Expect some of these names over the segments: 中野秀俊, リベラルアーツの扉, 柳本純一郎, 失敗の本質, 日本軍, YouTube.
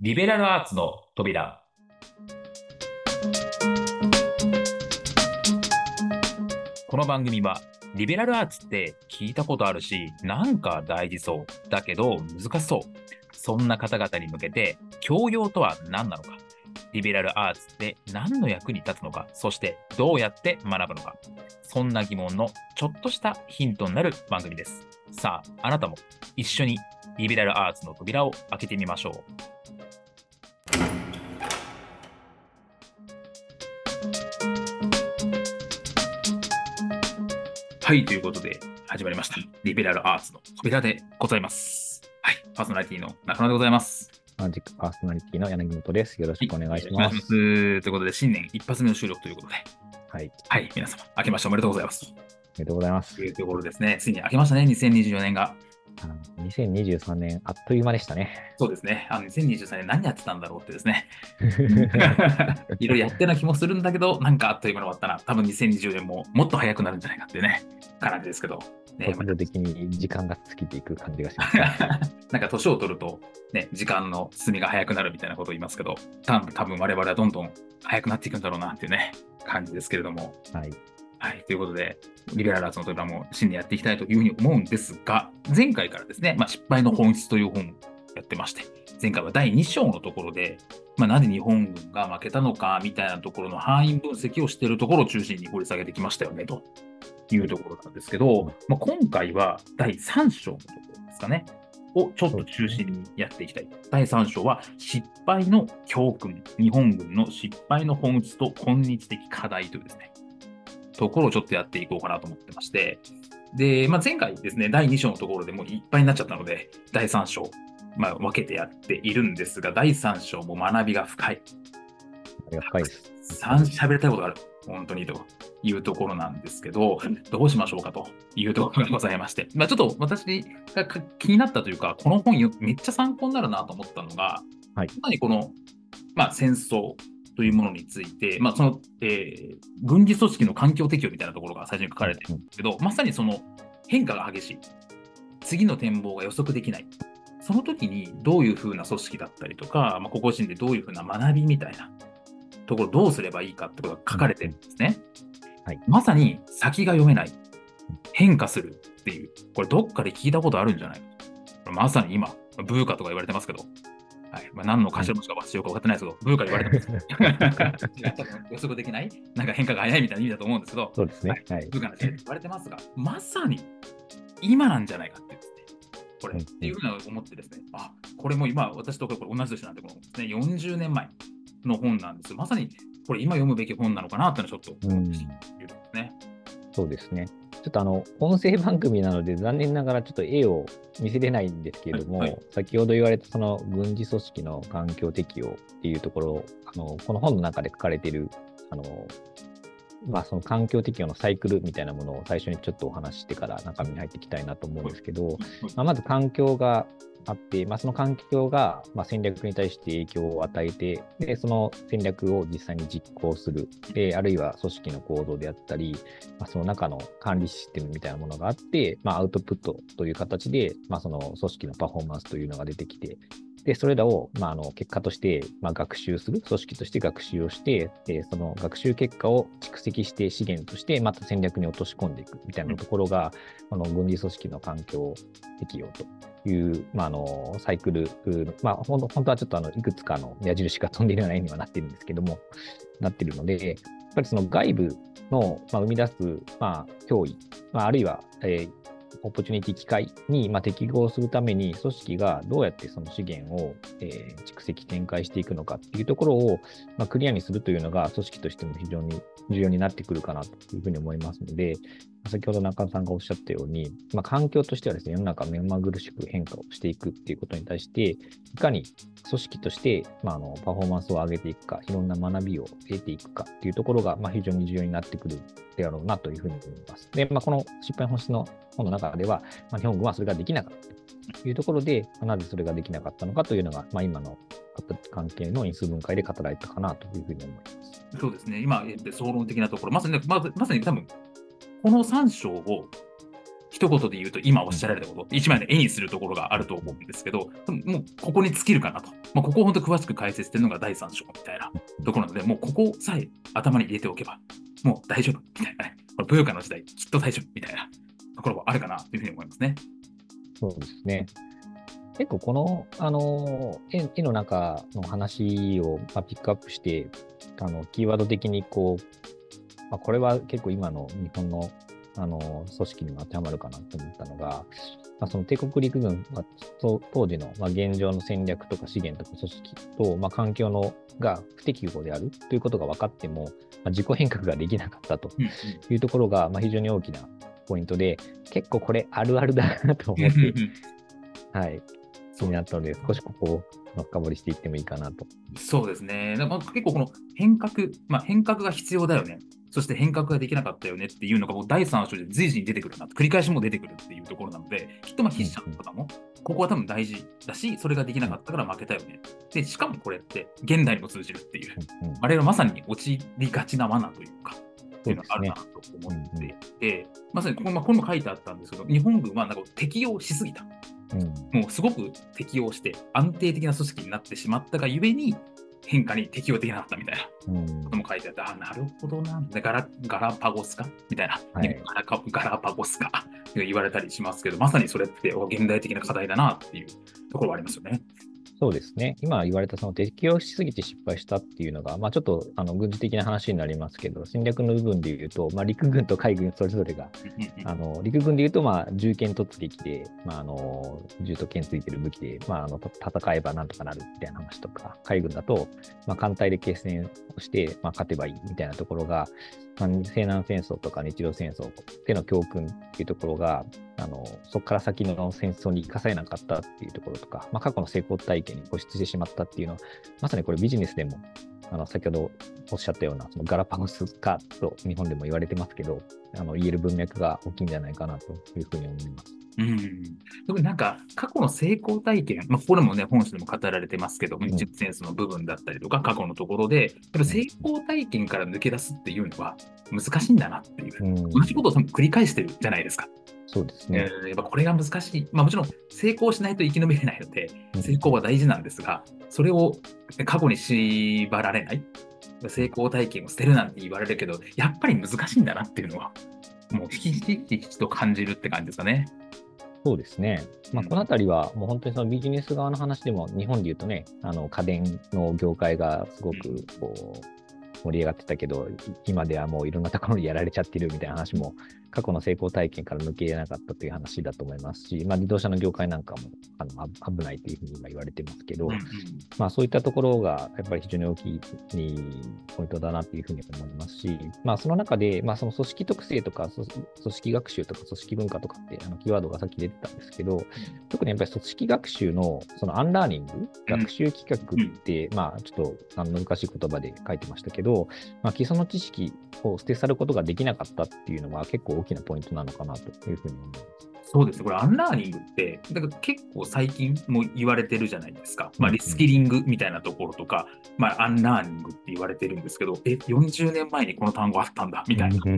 リベラルアーツの扉。この番組はリベラルアーツって聞いたことあるし、なんか大事そうだけど難しそう、そんな方々に向けて教養とは何なのか、リベラルアーツって何の役に立つのか、そしてどうやって学ぶのか、そんな疑問のちょっとしたヒントになる番組です。さあ、あなたも一緒にリベラルアーツの扉を開けてみましょう。はい、ということで始まりましたリベラルアーツの扉でございます。はい、パーソナリティの中野でございます。同じくパーソナリティの柳本です。よろしくお願いします。はい、ということで新年一発目の収録ということで、はい、はい、皆様明けましておめでとうございます。おめでとうございます。というところですね。ついに明けましたね。2024年が2023年あっという間でしたね。そうですね。2023年何やってたんだろうってですねいろいろやってるな気もするんだけど、なんかあっという間に終わったな。多分2020年ももっと早くなるんじゃないかってね、感じですけど、ね、個人的に時間が過ぎていく感じがしますなんか年を取ると、ね、時間の進みが早くなるみたいなことを言いますけど、多分我々はどんどん早くなっていくんだろうなっていうね、感じですけれども、はいはい、ということでリベラルアーツの扉も新年やっていきたいというふうに思うんですが、前回からですね、失敗の本質という本をやってまして、前回は第2章のところで、なぜ日本軍が負けたのかみたいなところの範囲分析をしているところを中心に掘り下げてきましたよねというところなんですけど、今回は第3章のところですかねをちょっと中心にやっていきたい。第3章は失敗の教訓、日本軍の失敗の本質と今日的課題というですねところをちょっとやっていこうかなと思ってまして、で、前回ですね第2章のところでもういっぱいになっちゃったので第3章、分けてやっているんですが、第3章も学びが深い。深いです。喋りたいことがある本当にというところなんですけど、どうしましょうかというところがございましてちょっと私が気になったというか、この本めっちゃ参考になるなと思ったのが、はい、つまりこの、戦争というものについて、その軍事組織の環境適応みたいなところが最初に書かれてるんですけど、まさにその変化が激しい、次の展望が予測できない、その時にどういう風な組織だったりとか、個々人でどういう風な学びみたいなところをどうすればいいかってことが書かれてるんですね。はい、まさに先が読めない、変化するっていう、これどっかで聞いたことあるんじゃないか。まさに今ブーカとか言われてますけど、はい、何の頭文字か私よく分かってないですけど、ブーカ言われてます予測できない、なんか変化が早いみたいな意味だと思うんですけど、そうですね、はい、ブーカの言われてますが、まさに今なんじゃないかって言って、これ、はい、っていうふうに思ってですね、あ、これも今私とこれ同じ年なんで、このですね40年前の本なんです。まさにこれ今読むべき本なのかなっていうのをちょっと思っているんですね。そうですね。ちょっと音声番組なので残念ながらちょっと絵を見せれないんですけれども、はいはい、先ほど言われたその軍事組織の環境適応っていうところ、この本の中で書かれているその環境適応のサイクルみたいなものを最初にちょっとお話してから中身に入っていきたいなと思うんですけど、はいはい、まず環境があって、その環境が戦略に対して影響を与えて、でその戦略を実際に実行する、であるいは組織の構造であったり、その中の管理システムみたいなものがあって、アウトプットという形で、その組織のパフォーマンスというのが出てきて、でそれらを、結果として、学習する、組織として学習をして、その学習結果を蓄積して資源としてまた戦略に落とし込んでいくみたいなところが、軍事組織の環境適用という、サイクル、本当はちょっといくつかの矢印が飛んでいるような絵にはなってるんですけども、なってるので、やっぱりその外部の、生み出す、脅威、あるいは、オポチュニティ機会に適合するために組織がどうやってその資源を蓄積展開していくのかっていうところをクリアにするというのが組織としても非常に重要になってくるかなというふうに思いますので、先ほど中野さんがおっしゃったように、環境としてはですね、世の中目まぐるしく変化をしていくっていうことに対していかに組織としてパフォーマンスを上げていくか、いろんな学びを得ていくかっていうところが非常に重要になってくるであろうなというふうに思います。で、この失敗本質の本の中では、日本軍はそれができなかったというところで、なぜそれができなかったのかというのが、今の関係の因数分解で語られたかなというふうに思います。そうですね。今総論的なところ、まさに多分この3章を一言で言うと今おっしゃられたこと一枚の絵にするところがあると思うんですけど、もうここに尽きるかなと、ここを本当詳しく解説っていうのが第3章みたいなところなので、もうここさえ頭に入れておけばもう大丈夫みたいなね、この武勇家の時代きっと大丈夫みたいなところはあるかなというふうに思いますね。そうですね。結構この、絵の中の話をピックアップしてキーワード的にこれは結構今の日本の組織にも当てはまるかなと思ったのが、その帝国陸軍は当時の現状の戦略とか資源とか組織と環境のが不適合であるということが分かっても、自己変革ができなかったというところが非常に大きなポイントで、結構これあるあるだなと思ってはい気になったので、少しここを深掘りしていってもいいかなと。そうですね。結構この変革が必要だよね、そして変革ができなかったよねっていうのが第3章で随時に出てくるな、繰り返しも出てくるっていうところなので、きっと筆者の方もここは多分大事だし、それができなかったから負けたよね、でしかもこれって現代にも通じるっていう、あれはまさに陥りがちな罠というかっていうのがあるなと思っていて、まさにこれも書いてあったんですけど、日本軍は適応しすぎた、もうすごく適応して安定的な組織になってしまったがゆえに変化に適応できなかったみたいなことも書いてあって、なるほどな、ガラパゴスかみたいな、はい、ガラパゴスかって言われたりしますけど、まさにそれって現代的な課題だなっていうところはありますよね。そうですね。今言われたその適応しすぎて失敗したっていうのが、ちょっと軍事的な話になりますけど、戦略の部分でいうと、陸軍と海軍それぞれが陸軍でいうと銃剣突撃で、銃と剣ついてる武器で、戦えばなんとかなるみたいな話とか、海軍だと艦隊で決戦をして、勝てばいいみたいなところが、西南戦争とか日露戦争での教訓っていうところが、そこから先の戦争に生かされなかったっていうところとか、過去の成功体験に固執してしまったっていうのは、まさにこれビジネスでも先ほどおっしゃったようなそのガラパゴス化と日本でも言われてますけど、言える文脈が大きいんじゃないかなというふうに思います。特に過去の成功体験、これもね本書でも語られてますけど、日露戦争の部分だったりとか過去のところでやっぱ成功体験から抜け出すっていうのは難しいんだなっていう、同じことを多分繰り返してるじゃないですか。そうですね。やっぱこれが難しい、もちろん成功しないと生き延びれないので、成功は大事なんですが、それを過去に縛られない、成功体験を捨てるなんて言われるけど、やっぱり難しいんだなっていうのはもうひきと感じるって感じですかね。そうですね。このあたりはもう本当にそのビジネス側の話でも、日本でいうとね、家電の業界がすごく盛り上がってたけど、今ではもういろんなところにやられちゃってるみたいな話も、過去の成功体験から抜けれなかったという話だと思いますし、自動車の業界なんかも危ないというふうに今言われてますけど、そういったところがやっぱり非常に大きいポイントだなというふうに思いますし、その中で、その組織特性とか組織学習とか組織文化とかってキーワードがさっき出てたんですけど、特にやっぱり組織学習のそのアンラーニング、学習企画ってちょっと難しい言葉で書いてましたけど、基礎の知識を捨て去ることができなかったっていうのは結構大きなポイントなのかなというふうに思います。そうですね。これアンラーニングって結構最近も言われてるじゃないですか、リスキリングみたいなところとか、アンラーニングって言われてるんですけど、40年前にこの単語あったんだみたいな、これ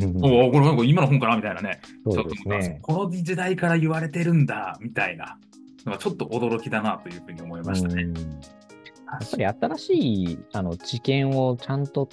今の本かなみたいなね、そうですね。この時代から言われてるんだみたいなのがちょっと驚きだなというふうに思いましたね。やっぱり新しい知見をちゃんと、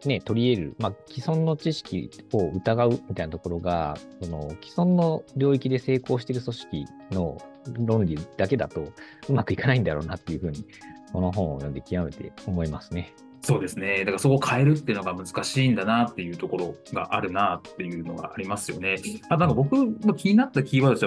取り入れる、既存の知識を疑うみたいなところが、その既存の領域で成功している組織の論理だけだとうまくいかないんだろうなっていうふうに、この本を読んで極めて思いますね。そうですね。だからそこを変えるっていうのが難しいんだなっていうところがあるなっていうのがありますよね。あ、僕の気になったキーワー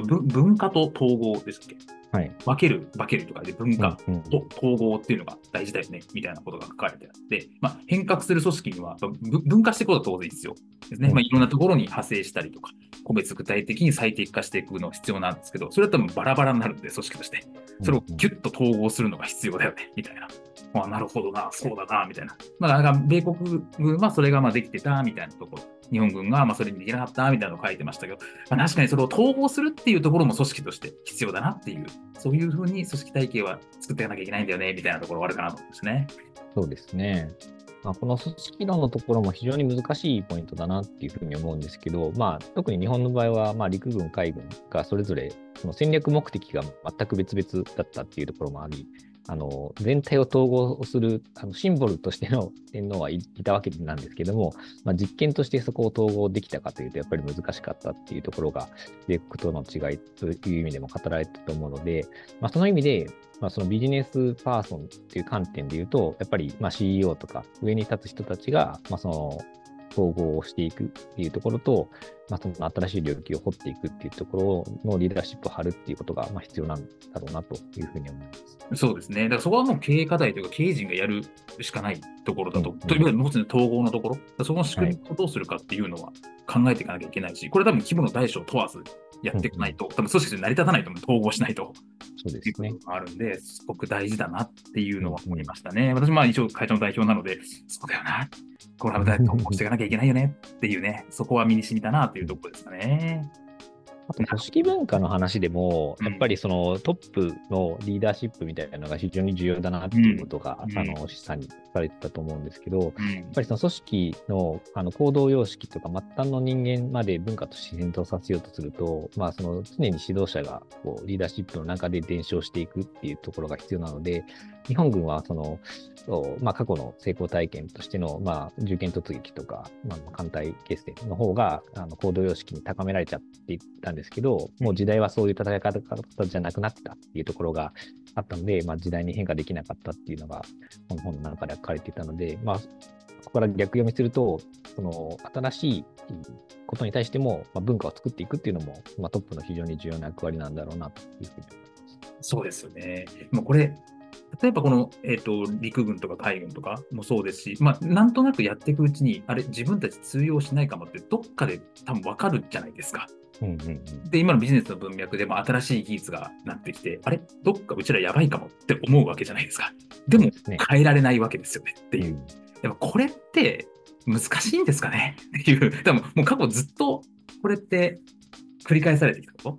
ドは、文化と統合でしたっけ。はい、分けるとかで文化と統合っていうのが大事だよねみたいなことが書かれてあって、変革する組織には分化していくことは当然必要ですね。いろんなところに派生したりとか個別具体的に最適化していくのが必要なんですけど、それは多分バラバラになるので、組織としてそれをギュッと統合するのが必要だよねみたいな、なるほどな、そうだなみたいな、米国軍はそれができてたみたいなところ、日本軍がそれにできなかったみたいなのを書いてましたけど、確かにそれを統合するっていうところも組織として必要だなっていう、そういうふうに組織体系は作っていかなきゃいけないんだよねみたいなところがあるかなと思うんですね。そうですね。まあ、この組織論のところも非常に難しいポイントだなっていうふうに思うんですけど、まあ、特に日本の場合は、まあ、陸軍海軍がそれぞれその戦略目的が全く別々だったっていうところもあり、全体を統合するシンボルとしての天皇はいたわけなんですけども、まあ、実験としてそこを統合できたかというとやっぱり難しかったっていうところが米国との違いという意味でも語られていると思うので、まあ、その意味で、まあ、そのビジネスパーソンという観点でいうとやっぱりまあ CEO とか上に立つ人たちがまあその統合をしていくっていうところと、まあ、その新しい領域を掘っていくっていうところのリーダーシップを張るっていうことがまあ必要なんだろうなというふうに思います。そうですね。だからそこはもう経営課題というか経営陣がやるしかないところだと、というよりも統合のところ、その仕組みをどうするかっていうのは考えていかなきゃいけないし、これ多分規模の大小問わずやっていかないと、多分組織で成り立たないと思う、統合しないと。そうですね。あるんで、すごく大事だなっていうのは思いましたね。私まあ一応会長の代表なので、そうだよな。コラボで統合していかなきゃいけないよねっていうね、そこは身に染みたなというところですかね。あと組織文化の話でも、やっぱりそのトップのリーダーシップみたいなのが非常に重要だなっていうことが、示唆にされてたと思うんですけど、やっぱりその組織の、行動様式とか末端の人間まで文化として浸透させようとすると、まあ、その常に指導者がこうリーダーシップの中で伝承していくっていうところが必要なので、日本軍はその、まあ、過去の成功体験としての、まあ、重建突撃とか、まあ、艦隊決戦の方が行動様式に高められちゃっていったんですけど、もう時代はそういう戦い方じゃなくなってたっていうところがあったので、まあ、時代に変化できなかったっていうのがこの本の中で書かれていたので、まあ、そこから逆読みするとその新しいことに対しても、まあ、文化を作っていくっていうのも、まあ、トップの非常に重要な役割なんだろうなというふうに思います。そうですよね。もうこれ例えばこの、陸軍とか海軍とかもそうですし、まあ、なんとなくやっていくうちにあれ自分たち通用しないかもってどっかで多分分かるじゃないですか。で今のビジネスの文脈でも新しい技術がなってきてあれどっかうちらやばいかもって思うわけじゃないですか。でも変えられないわけですよねっていう、やっぱこれって難しいんですかねっていう、多分もう過去ずっとこれって繰り返されてきたこと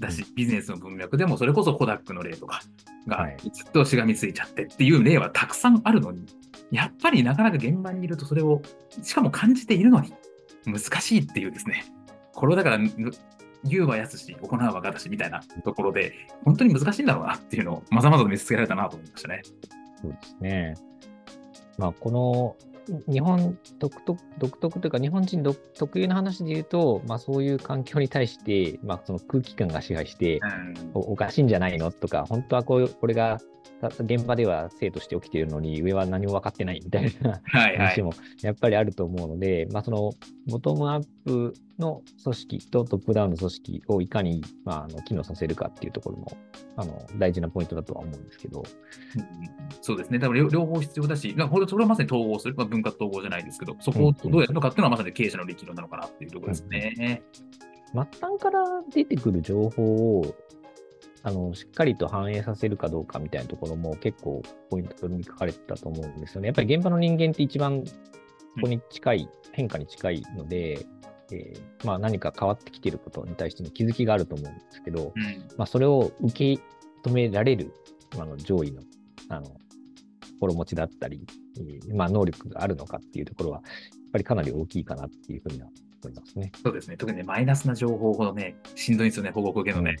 だし、ビジネスの文脈でもそれこそコダックの例とかがずっとしがみついちゃってっていう例はたくさんあるのに、やっぱりなかなか現場にいるとそれをしかも感じているのに難しいっていうですね、これだから言うはやすし行うはがたしみたいなところで本当に難しいんだろうなっていうのをまざまざと見つけられたなと思いましたね。そうですね。まあ、この日本独特というか日本人特有の話でいうと、まあ、そういう環境に対して、まあ、その空気感が支配して、おかしいんじゃないのとか、本当はこれが現場では生として起きているのに上は何も分かってないみたいな話もやっぱりあると思うので、まあ、そのボトムアップの組織とトップダウンの組織をいかに、まあ、機能させるかっていうところも大事なポイントだとは思うんですけど、そうですね。だから両方必要だし、それはまさに統合する、まあ、文化統合じゃないですけど、そこをどうやるのかっていうのはまさに経営者の力量なのかなっていうところですね。末端から出てくる情報をしっかりと反映させるかどうかみたいなところも結構ポイントに書かれてたと思うんですよね。やっぱり現場の人間って一番ここに近い、変化に近いので、まあ、何か変わってきていることに対しての気づきがあると思うんですけど、まあ、それを受け止められる上位の心持ちだったり、まあ、能力があるのかっていうところはやっぱりかなり大きいかなっていうふうには思いますね。そうですね。特にね、マイナスな情報ほどねしんどいんですよね、報告受けのね、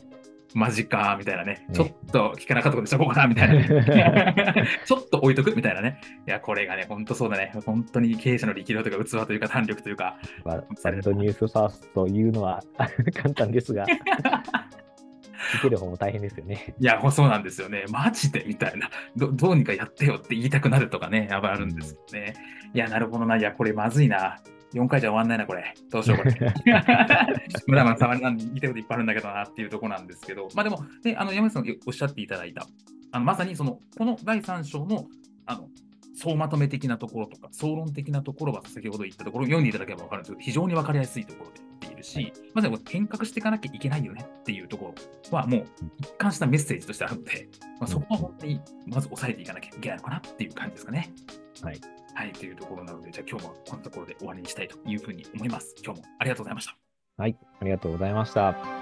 マジかみたいなね、ちょっと聞かなかったことにしとこうかなみたいな、ちょっと置いとくみたいなね、いやこれがね、本当そうだね、本当に経営者の力量というか、器というか、弾力というか、サイドニュースファーストというのは簡単ですが、受ける方も大変ですよね。いや、そうなんですよね、マジでみたいな、どうにかやってよって言いたくなるとかね、やばいあるんですよね。いや、なるほどな、いや、これまずいな。4回じゃ終わんないな、これ。どうしよう、これ。村山さん、言いたいこといっぱいあるんだけどなっていうところなんですけど、まあでも、で山口さんがおっしゃっていただいた、まさにこの第3章の、総まとめ的なところとか、総論的なところは、先ほど言ったところ、読んでいただければ分かるんですけど、非常に分かりやすいところで言っているし、まさに変革していかなきゃいけないよねっていうところは、もう一貫したメッセージとしてあるので、まあ、そこは本当にまず押さえていかなきゃいけないのかなっていう感じですかね。はい、というところなので、じゃあ今日もこのところで終わりにしたいというふうに思います。今日もありがとうございました。はい、ありがとうございました。